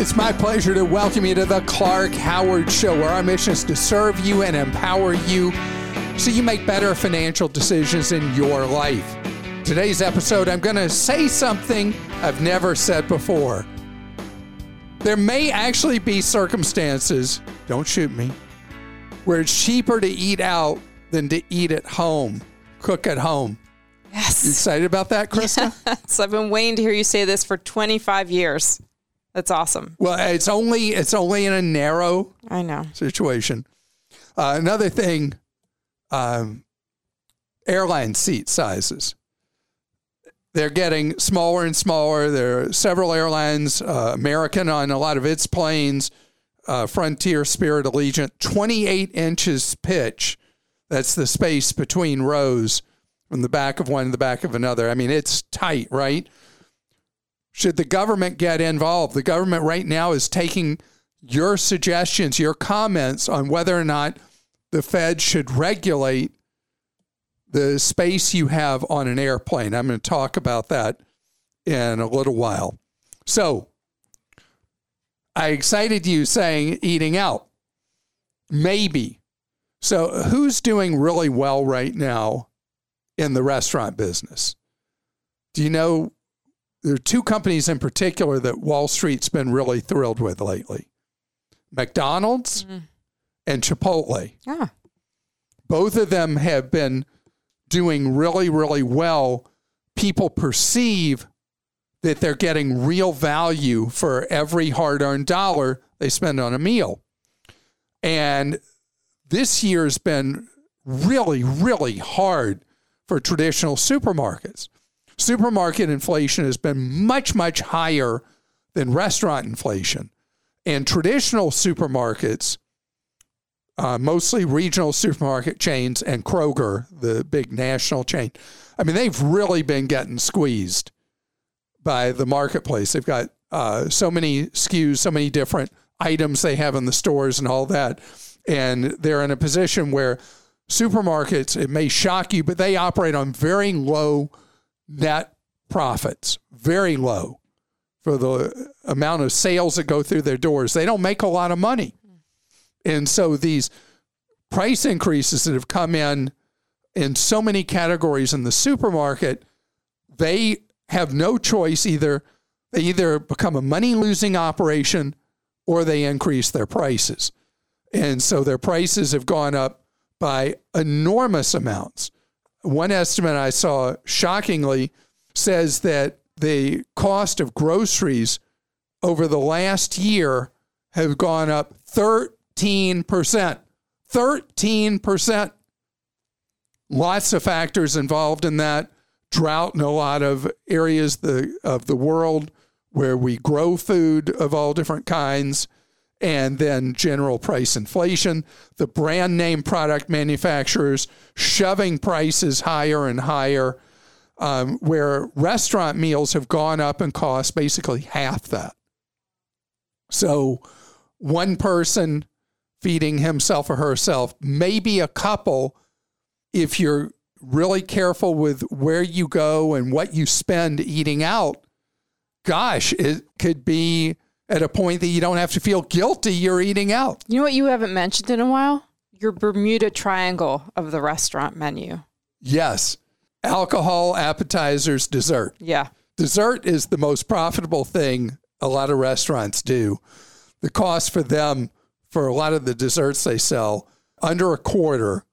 It's my pleasure to welcome you to the Clark Howard Show, where our mission is to serve you and empower you so you make better financial decisions in your life. Today's episode, I'm going to say something I've never said before. There may actually be circumstances, don't shoot me, where it's cheaper to eat out than to eat at home, cook at home. Yes. You excited about that, Krista? Yes. I've been waiting to hear you say this for 25 years. That's awesome. Well, it's only in a narrow situation. Another thing, airline seat sizes. They're getting smaller and smaller. There are several airlines, American on a lot of its planes, Frontier, Spirit, Allegiant, 28 inches pitch. That's the space between rows from the back of one to the back of another. I mean, it's tight, right? Should the government get involved? The government right now is taking your suggestions, your comments on whether or not the Fed should regulate the space you have on an airplane. I'm going to talk about that in a little while. So I excited you saying eating out. Maybe. So who's doing really well right now in the restaurant business? Do you know there are two companies in particular that Wall Street's been really thrilled with lately? McDonald's and Chipotle. Ah. Both of them have been doing really, really well. People perceive that they're getting real value for every hard-earned dollar they spend on a meal. And this year's been really, really hard for traditional supermarkets. Supermarket inflation has been much, much higher than restaurant inflation. And traditional supermarkets, mostly regional supermarket chains and Kroger, the big national chain, I mean, they've really been getting squeezed by the marketplace. They've got so many SKUs, so many different items they have in the stores and all that. And they're in a position where supermarkets, it may shock you, but they operate on very low net profits, very low for the amount of sales that go through their doors. They don't make a lot of money. And so these price increases that have come in so many categories in the supermarket, they have no choice. They either become a money-losing operation or they increase their prices. And so their prices have gone up by enormous amounts. One estimate I saw, shockingly, says that the cost of groceries over the last year have gone up 13%. 13%. Lots of factors involved in that. Drought in a lot of areas of the world where we grow food of all different kinds, and then general price inflation, the brand name product manufacturers shoving prices higher and higher, where restaurant meals have gone up in cost basically half that. So one person feeding himself or herself, maybe a couple, if you're really careful with where you go and what you spend eating out, gosh, it could be at a point that you don't have to feel guilty you're eating out. You know what you haven't mentioned in a while? Your Bermuda Triangle of the restaurant menu. Yes. Alcohol, appetizers, dessert. Yeah. Dessert is the most profitable thing a lot of restaurants do. The cost for them, for a lot of the desserts they sell, under a quarter,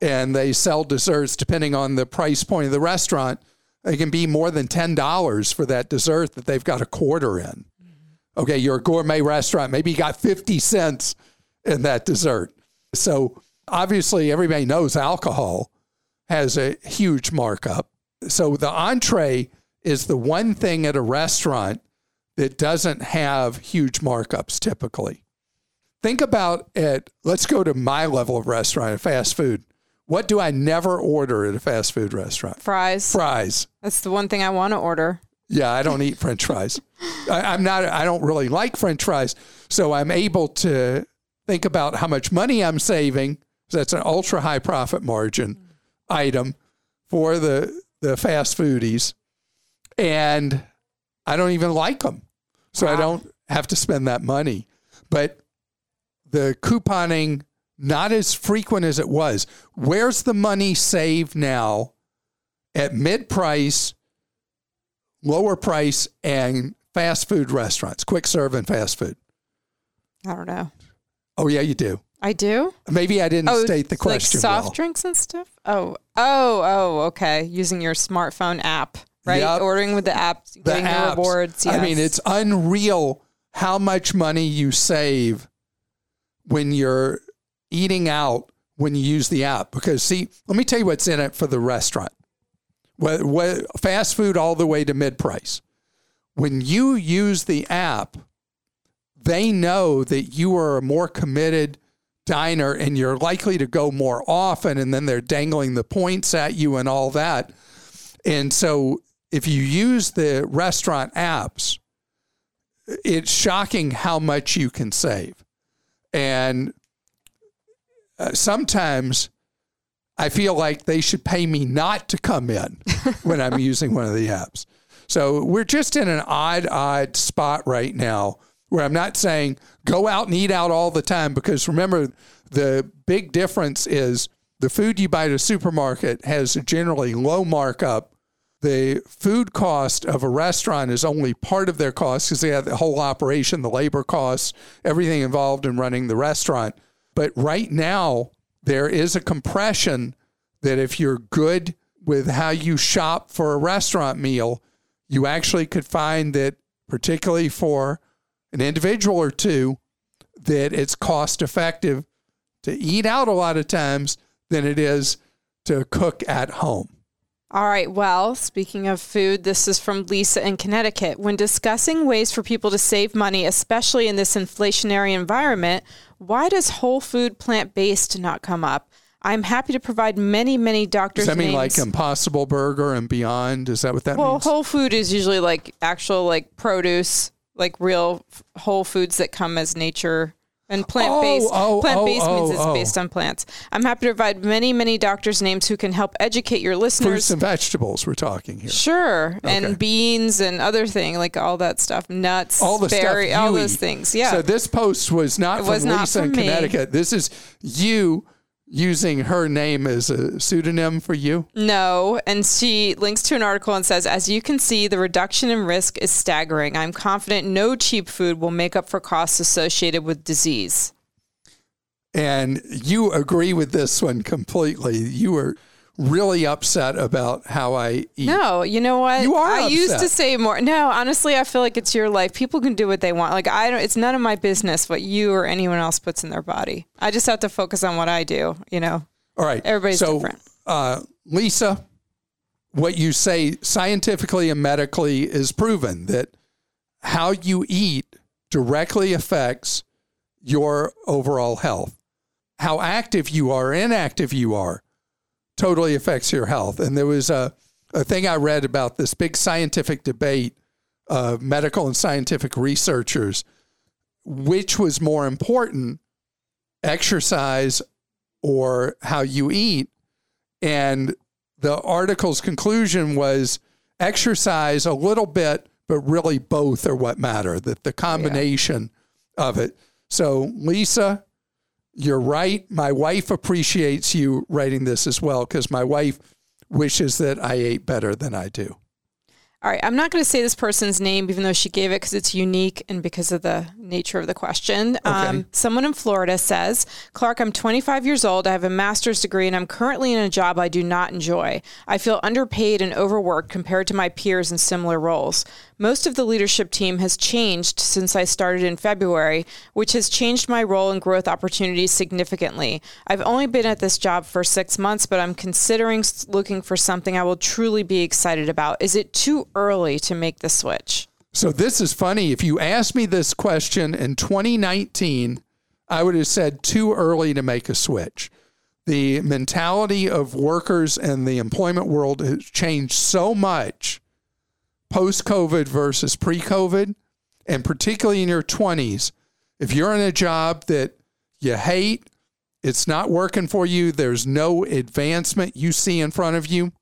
and they sell desserts depending on the price point of the restaurant. It can be more than $10 for that dessert that they've got a quarter in. Okay, you're a gourmet restaurant. Maybe you got 50 cents in that dessert. So obviously everybody knows alcohol has a huge markup. So the entree is the one thing at a restaurant that doesn't have huge markups typically. Think about it. Let's go to my level of restaurant, a fast food. What do I never order at a fast food restaurant? Fries. That's the one thing I want to order. Yeah, I don't eat French fries. I don't really like French fries. So I'm able to think about how much money I'm saving. So that's an ultra high profit margin item for the fast foodies. And I don't even like them. So wow. I don't have to spend that money. But the couponing, not as frequent as it was. Where's the money saved now at mid-price, lower price, and fast food restaurants, quick serve and fast food? I don't know. Oh, yeah, you do. I do? Maybe I didn't state the question well. Like soft drinks and stuff? Oh, okay. Using your smartphone app, right? Yep. Ordering with the app, getting the rewards. Yes. I mean, it's unreal how much money you save when you're eating out when you use the app. Because, see, let me tell you what's in it for the restaurant. What, fast food all the way to mid-price. When you use the app, they know that you are a more committed diner and you're likely to go more often, and then they're dangling the points at you and all that. And so if you use the restaurant apps, it's shocking how much you can save. And sometimes I feel like they should pay me not to come in when I'm using one of the apps. So we're just in an odd spot right now where I'm not saying go out and eat out all the time, because remember, the big difference is the food you buy at a supermarket has a generally low markup. The food cost of a restaurant is only part of their cost because they have the whole operation, the labor costs, everything involved in running the restaurant. But right now, there is a compression that if you're good with how you shop for a restaurant meal, you actually could find that, particularly for an individual or two, that it's cost effective to eat out a lot of times than it is to cook at home. All right. Well, speaking of food, this is from Lisa in Connecticut. When discussing ways for people to save money, especially in this inflationary environment, why does whole food plant-based not come up? I'm happy to provide many doctors' names. Does that mean like Impossible Burger and Beyond? Is that what that means? Well, whole food is usually like actual like produce, like real whole foods that come as nature. And plant-based means it's based on plants. I'm happy to provide many doctors' names who can help educate your listeners. Fruits and vegetables we're talking here. Sure. Okay. And beans and other things, like all that stuff. Nuts, all the berry, stuff all those eat. Things. Yeah. So this post was not from Lisa in Connecticut. This is you using her name as a pseudonym for you? No. And she links to an article and says, as you can see, the reduction in risk is staggering. I'm confident no cheap food will make up for costs associated with disease. And you agree with this one completely. You were really upset about how I eat. No, you know what? You are upset. I used to say more. No, honestly, I feel like it's your life. People can do what they want. Like it's none of my business what you or anyone else puts in their body. I just have to focus on what I do, you know. All right. Everybody's different. Lisa, what you say scientifically and medically is proven that how you eat directly affects your overall health. How active you are, inactive you are, totally affects your health. And there was a thing I read about this big scientific debate of medical and scientific researchers, which was more important, exercise or how you eat. And the article's conclusion was exercise a little bit, but really both are what matter, that the combination of it. So Lisa, you're right. My wife appreciates you writing this as well, because my wife wishes that I ate better than I do. All right. I'm not going to say this person's name, even though she gave it, because it's unique and because of the nature of the question. Okay. Someone in Florida says, Clark, I'm 25 years old. I have a master's degree and I'm currently in a job I do not enjoy. I feel underpaid and overworked compared to my peers in similar roles. Most of the leadership team has changed since I started in February, which has changed my role and growth opportunities significantly. I've only been at this job for 6 months, but I'm considering looking for something I will truly be excited about. Is it too early to make the switch? So this is funny. If you asked me this question in 2019, I would have said too early to make a switch. The mentality of workers and the employment world has changed so much post-COVID versus pre-COVID, and particularly in your 20s. If you're in a job that you hate, it's not working for you, there's no advancement you see in front of you,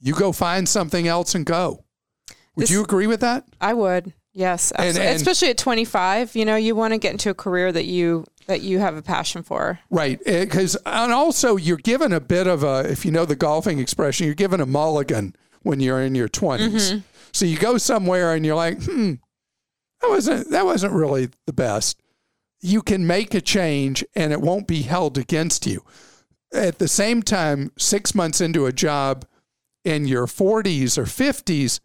you go find something else and go. Would you agree with that? I would. Yes, absolutely. And especially at 25, you know, you want to get into a career that you have a passion for. Right. And also you're given a bit of a, if you know the golfing expression, you're given a mulligan when you're in your 20s. Mm-hmm. So you go somewhere and you're like, that wasn't really the best. You can make a change and it won't be held against you. At the same time, 6 months into a job in your 40s or 50s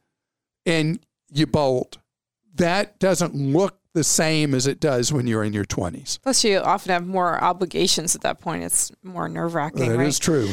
and you bolt, that doesn't look the same as it does when you're in your 20s. Plus, you often have more obligations at that point. It's more nerve-wracking, right? That is true.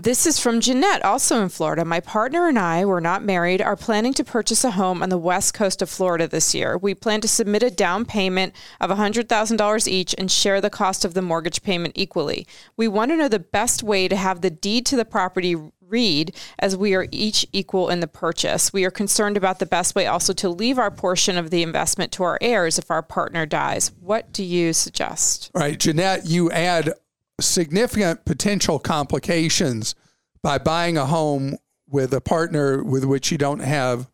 This is from Jeanette, also in Florida. My partner and I, we're not married, are planning to purchase a home on the west coast of Florida this year. We plan to submit a down payment of $100,000 each and share the cost of the mortgage payment equally. We want to know the best way to have the deed to the property read, as we are each equal in the purchase. We are concerned about the best way also to leave our portion of the investment to our heirs if our partner dies. What do you suggest? All right, Jeanette, you add significant potential complications by buying a home with a partner with which you don't have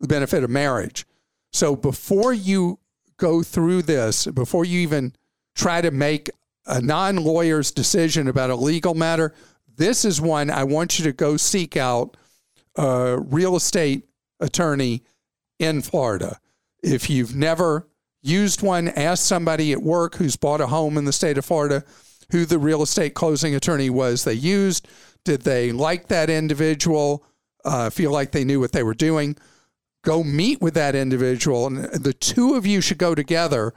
the benefit of marriage. So before you go through this, before you even try to make a non-lawyer's decision about a legal matter, this is one I want you to go seek out a real estate attorney in Florida. If you've never used one, ask somebody at work who's bought a home in the state of Florida who the real estate closing attorney was they used. Did they like that individual? Feel like they knew what they were doing? Go meet with that individual. And the two of you should go together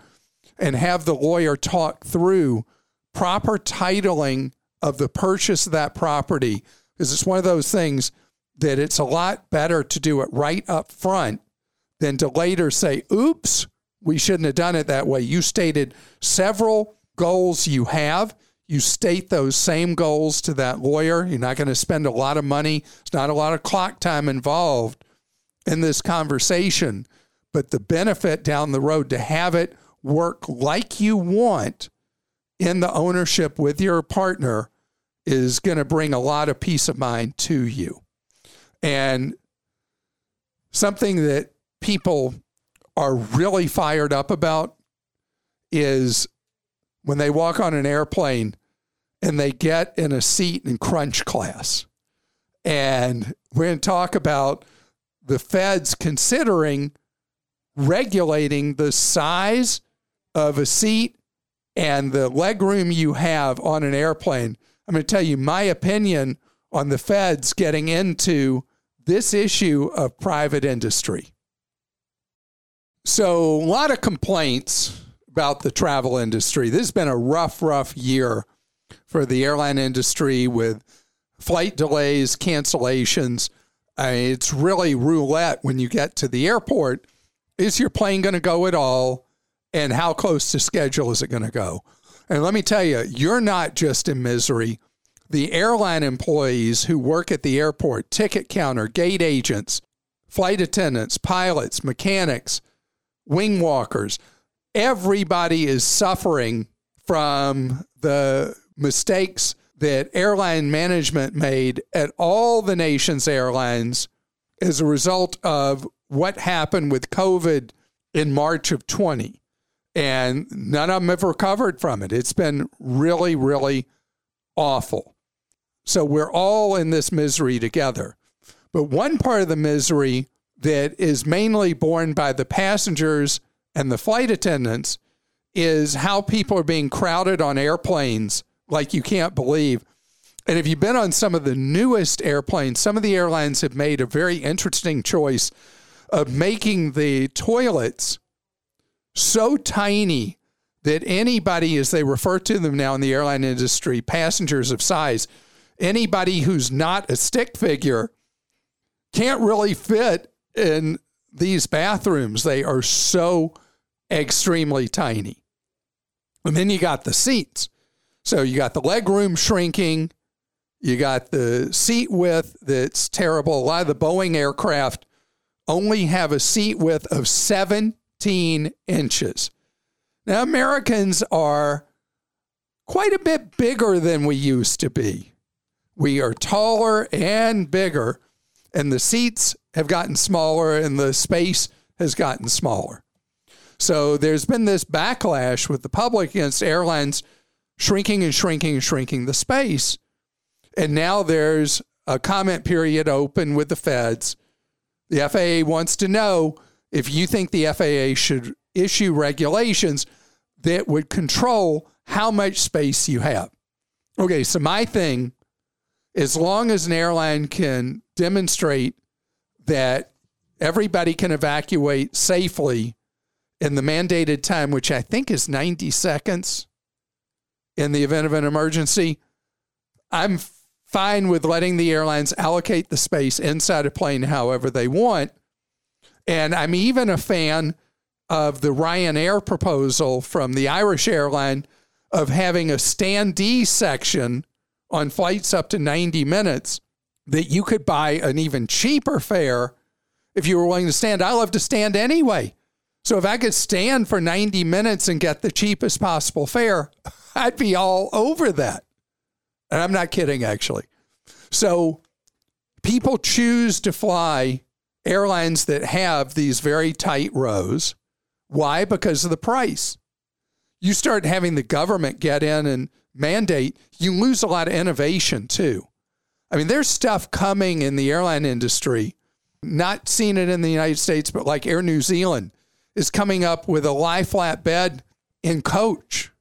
and have the lawyer talk through proper titling of the purchase of that property, because it's one of those things that it's a lot better to do it right up front than to later say, oops, we shouldn't have done it that way. You stated several goals you have. You state those same goals to that lawyer. You're not going to spend a lot of money. It's not a lot of clock time involved in this conversation, but the benefit down the road to have it work like you want in the ownership with your partner is going to bring a lot of peace of mind to you. And something that people are really fired up about is when they walk on an airplane and they get in a seat in crunch class. And we're going to talk about the feds considering regulating the size of a seat and the legroom you have on an airplane. I'm going to tell you my opinion on the feds getting into this issue of private industry. So a lot of complaints about the travel industry. This has been a rough year for the airline industry with flight delays, cancellations. It's really roulette when you get to the airport. Is your plane going to go at all? And how close to schedule is it going to go? And let me tell you, you're not just in misery. The airline employees who work at the airport, ticket counter, gate agents, flight attendants, pilots, mechanics, wing walkers, everybody is suffering from the mistakes that airline management made at all the nation's airlines as a result of what happened with COVID in March of 2020. And none of them have recovered from it. It's been really, really awful. So we're all in this misery together. But one part of the misery that is mainly borne by the passengers and the flight attendants is how people are being crowded on airplanes like you can't believe. And if you've been on some of the newest airplanes, some of the airlines have made a very interesting choice of making the toilets so tiny that anybody, as they refer to them now in the airline industry, passengers of size, anybody who's not a stick figure can't really fit in these bathrooms. They are so extremely tiny. And then you got the seats. So you got the legroom shrinking. You got the seat width that's terrible. A lot of the Boeing aircraft only have a seat width of 7 inches. Now, Americans are quite a bit bigger than we used to be. We are taller and bigger, and the seats have gotten smaller, and the space has gotten smaller. So there's been this backlash with the public against airlines shrinking and shrinking and shrinking the space. And now there's a comment period open with the feds. The FAA wants to know if you think the FAA should issue regulations that would control how much space you have. Okay, so my thing, as long as an airline can demonstrate that everybody can evacuate safely in the mandated time, which I think is 90 seconds in the event of an emergency, I'm fine with letting the airlines allocate the space inside a plane however they want. And I'm even a fan of the Ryanair proposal from the Irish airline of having a standee section on flights up to 90 minutes that you could buy an even cheaper fare if you were willing to stand. I love to stand anyway. So if I could stand for 90 minutes and get the cheapest possible fare, I'd be all over that. And I'm not kidding, actually. So people choose to fly airlines that have these very tight rows. Why? Because of the price. You start having the government get in and mandate, you lose a lot of innovation too. I mean, there's stuff coming in the airline industry, not seen it in the United States, but like Air New Zealand is coming up with a lie flat bed in coach,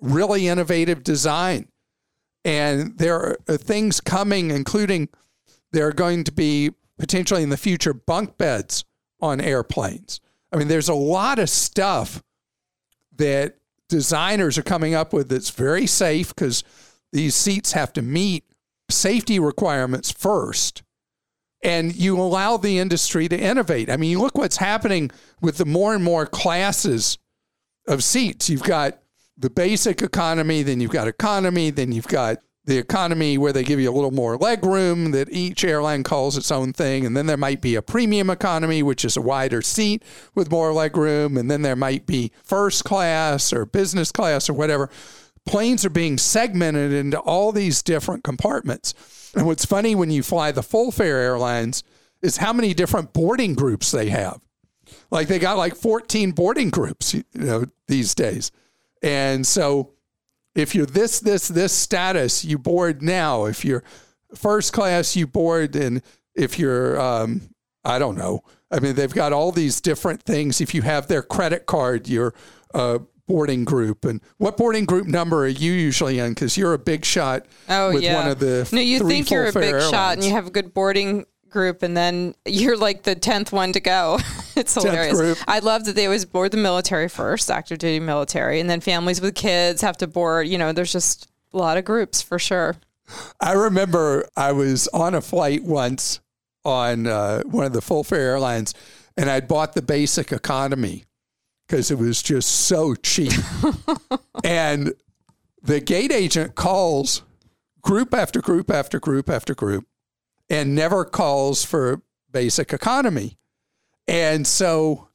really innovative design. And there are things coming, including there are going to be potentially in the future bunk beds on airplanes. I mean, there's a lot of stuff that designers are coming up with that's very safe because these seats have to meet safety requirements first. And you allow the industry to innovate. I mean, you look what's happening with the more and more classes of seats. You've got the basic economy, then you've got economy, then you've got the economy where they give you a little more leg room that each airline calls its own thing. And then there might be a premium economy, which is a wider seat with more leg room. And then there might be first class or business class or whatever. Planes are being segmented into all these different compartments. And what's funny when you fly the full fare airlines is how many different boarding groups they have. Like they got like 14 boarding groups, you know, these days. And so if you're this status, you board now. If you're first class, you board. And if you're, I don't know. I mean, they've got all these different things. If you have their credit card, your boarding group. And what boarding group number are you usually in? Because you're a big shot with one of the three full fare airlines. No, you think you're a big shot and you have a good boarding group, and then you're like the 10th one to go. It's hilarious. I love that they always board the military first, active duty military, and then families with kids have to board. You know, there's just a lot of groups for sure. I remember I was on a flight once on one of the full fare airlines, and I'd bought the basic economy because it was just so cheap. And the gate agent calls group after group after group after group, and never calls for basic economy. And so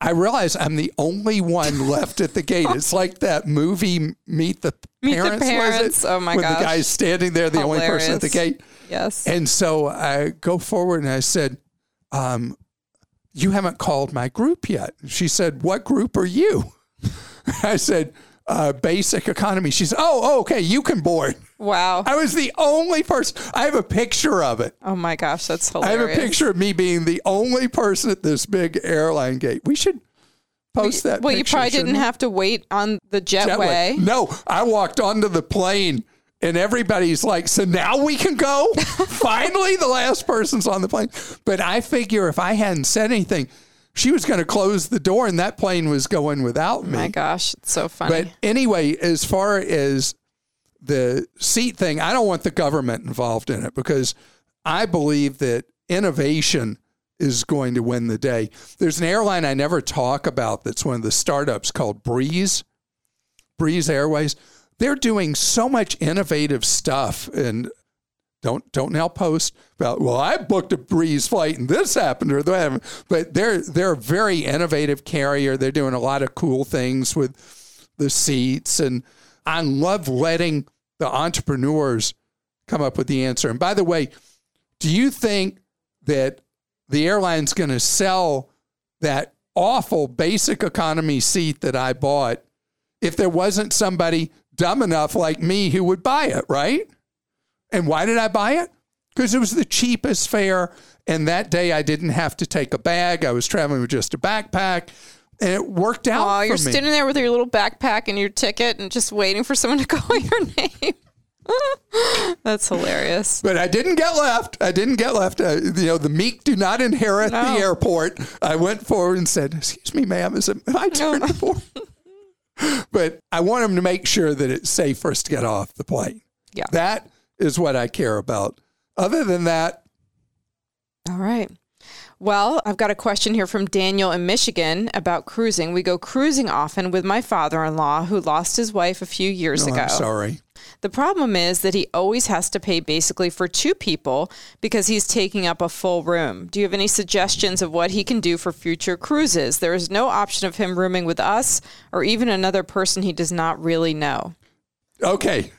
I realize I'm the only one left at the gate. It's like that movie, Meet the Parents. Was it? Oh, my gosh. When the guy's standing there, the Hilarious. Only person at the gate. Yes. And so I go forward and I said, you haven't called my group yet. She said, what group are you? I said, basic economy. She said, oh, okay, you can board. Wow. I was the only person. I have a picture of it. Oh my gosh, that's hilarious. I have a picture of me being the only person at this big airline gate. We should post that picture. Well, you probably didn't have to wait on the jetway. No, I walked onto the plane and everybody's like, so now we can go? Finally, the last person's on the plane. But I figure if I hadn't said anything, she was going to close the door and that plane was going without me. Oh my gosh, it's so funny. But anyway, as far as the seat thing, I don't want the government involved in it because I believe that innovation is going to win the day. There's an airline I never talk about that's one of the startups called Breeze Airways. They're doing so much innovative stuff, and don't now post about, well, I booked a Breeze flight and this happened or that happened. But they're a very innovative carrier. They're doing a lot of cool things with the seats, and I love letting the entrepreneurs come up with the answer. And by the way, do you think that the airline's going to sell that awful basic economy seat that I bought if there wasn't somebody dumb enough like me who would buy it, right? And why did I buy it? Because it was the cheapest fare. And that day I didn't have to take a bag. I was traveling with just a backpack. And it worked out for me. You're sitting there with your little backpack and your ticket and just waiting for someone to call your name. That's hilarious. But I didn't get left. The meek do not inherit the airport. I went forward and said, "Excuse me, ma'am, is it my turn for?" But I want them to make sure that it's safe for us to get off the plane. Yeah. That is what I care about. Other than that. All right. Well, I've got a question here from Daniel in Michigan about cruising. We go cruising often with my father-in-law, who lost his wife a few years ago. I'm sorry. The problem is that he always has to pay basically for two people because he's taking up a full room. Do you have any suggestions of what he can do for future cruises? There is no option of him rooming with us or even another person he does not really know. Okay.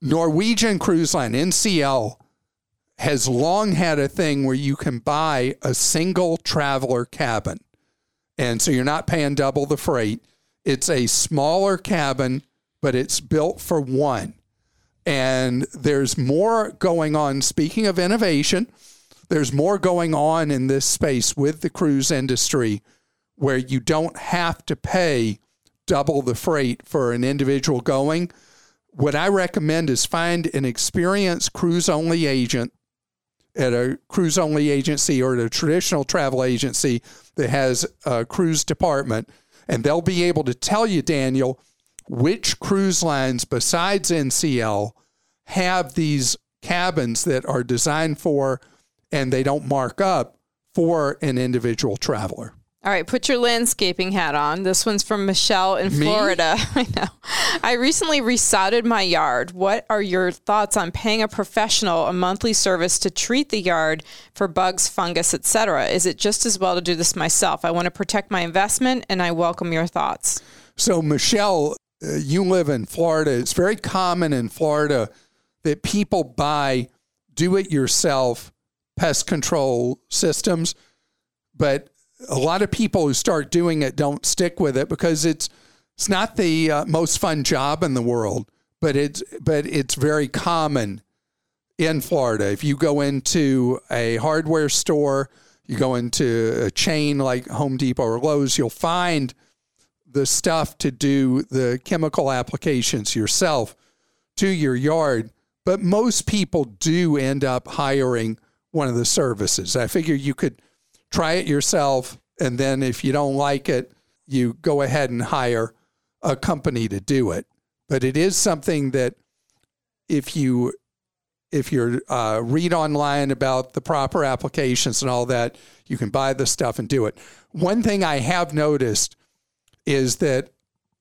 Norwegian Cruise Line, NCL, has long had a thing where you can buy a single traveler cabin. And so you're not paying double the freight. It's a smaller cabin, but it's built for one. And there's more going on. Speaking of innovation, there's more going on in this space with the cruise industry where you don't have to pay double the freight for an individual going. What I recommend is find an experienced cruise-only agent at a cruise-only agency or at a traditional travel agency that has a cruise department, and they'll be able to tell you, Daniel, which cruise lines besides NCL have these cabins that are designed for and they don't mark up for an individual traveler. All right, put your landscaping hat on. This one's from Michelle in Florida. I know. I recently resodded my yard. What are your thoughts on paying a professional a monthly service to treat the yard for bugs, fungus, etc.? Is it just as well to do this myself? I want to protect my investment, and I welcome your thoughts. So, Michelle, you live in Florida. It's very common in Florida that people buy do-it-yourself pest control systems, but a lot of people who start doing it don't stick with it because it's not the most fun job in the world, but it's very common in Florida. If you go into a hardware store, you go into a chain like Home Depot or Lowe's, you'll find the stuff to do the chemical applications yourself to your yard. But most people do end up hiring one of the services. I figure you could try it yourself, and then if you don't like it, you go ahead and hire a company to do it. But it is something that if you read online about the proper applications and all that, you can buy the stuff and do it. One thing I have noticed is that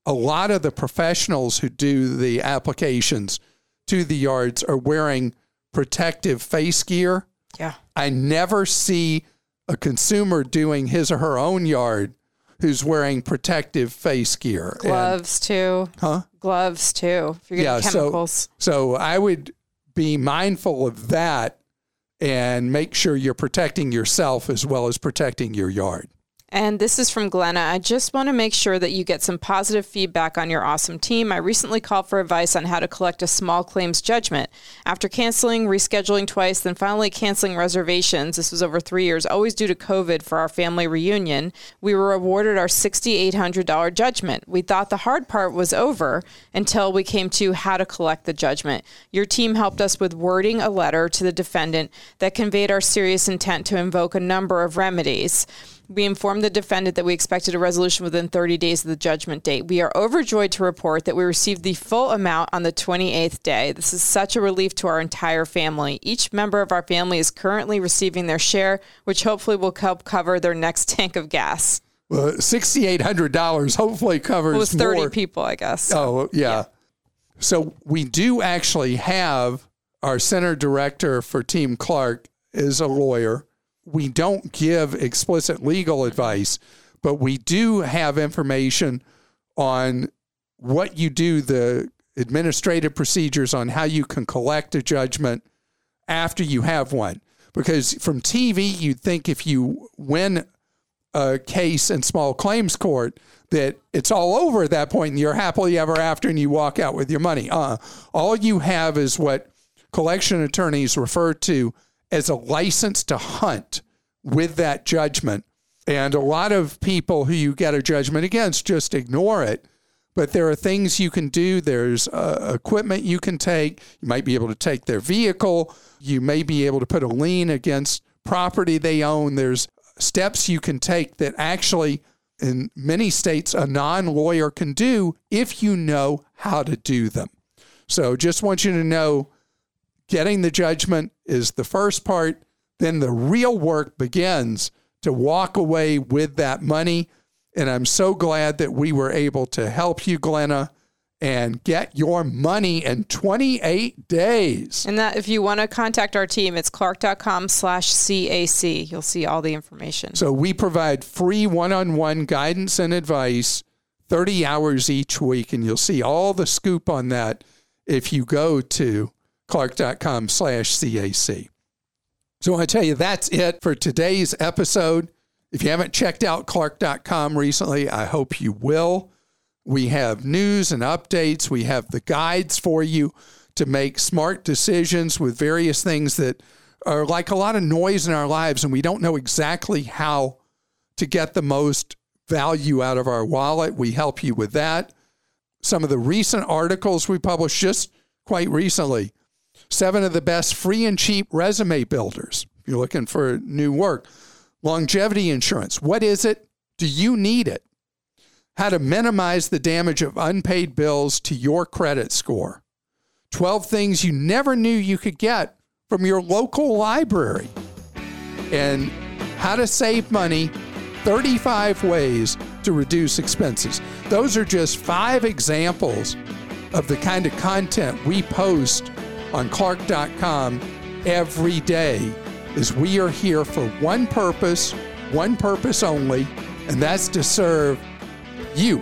a lot of the professionals who do the applications to the yards are wearing protective face gear. Yeah. I never see a consumer doing his or her own yard who's wearing protective face gear. Gloves, too. If you're getting chemicals. So I would be mindful of that and make sure you're protecting yourself as well as protecting your yard. And this is from Glenna. I just want to make sure that you get some positive feedback on your awesome team. I recently called for advice on how to collect a small claims judgment. After canceling, rescheduling twice, then finally canceling reservations, this was over 3 years, always due to COVID for our family reunion, we were awarded our $6,800 judgment. We thought the hard part was over until we came to how to collect the judgment. Your team helped us with wording a letter to the defendant that conveyed our serious intent to invoke a number of remedies. We informed the defendant that we expected a resolution within 30 days of the judgment date. We are overjoyed to report that we received the full amount on the 28th day. This is such a relief to our entire family. Each member of our family is currently receiving their share, which hopefully will help cover their next tank of gas. Well, $6,800 hopefully covers was 30 more people, I guess. So. Oh, yeah. So we do actually have our center director for Team Clark is a lawyer. We don't give explicit legal advice, but we do have information on what you do, the administrative procedures on how you can collect a judgment after you have one. Because from TV, you'd think if you win a case in small claims court, that it's all over at that point and you're happily ever after and you walk out with your money. All you have is what collection attorneys refer to as a license to hunt with that judgment. And a lot of people who you get a judgment against just ignore it. But there are things you can do. There's equipment you can take. You might be able to take their vehicle. You may be able to put a lien against property they own. There's steps you can take that actually, in many states, a non-lawyer can do if you know how to do them. So just want you to know, getting the judgment is the first part. Then the real work begins to walk away with that money. And I'm so glad that we were able to help you, Glenna, and get your money in 28 days. And that, if you want to contact our team, it's Clark.com/CAC. You'll see all the information. So we provide free one-on-one guidance and advice, 30 hours each week, and you'll see all the scoop on that if you go to Clark.com/CAC. So I want to tell you, that's it for today's episode. If you haven't checked out Clark.com recently, I hope you will. We have news and updates. We have the guides for you to make smart decisions with various things that are like a lot of noise in our lives, and we don't know exactly how to get the most value out of our wallet. We help you with that. Some of the recent articles we published just quite recently, 7 of the best free and cheap resume builders. If you're looking for new work. Longevity insurance. What is it? Do you need it? How to minimize the damage of unpaid bills to your credit score. 12 things you never knew you could get from your local library. And how to save money, 35 ways to reduce expenses. Those are just 5 examples of the kind of content we post on Clark.com every day. Is we are here for one purpose only, and that's to serve you.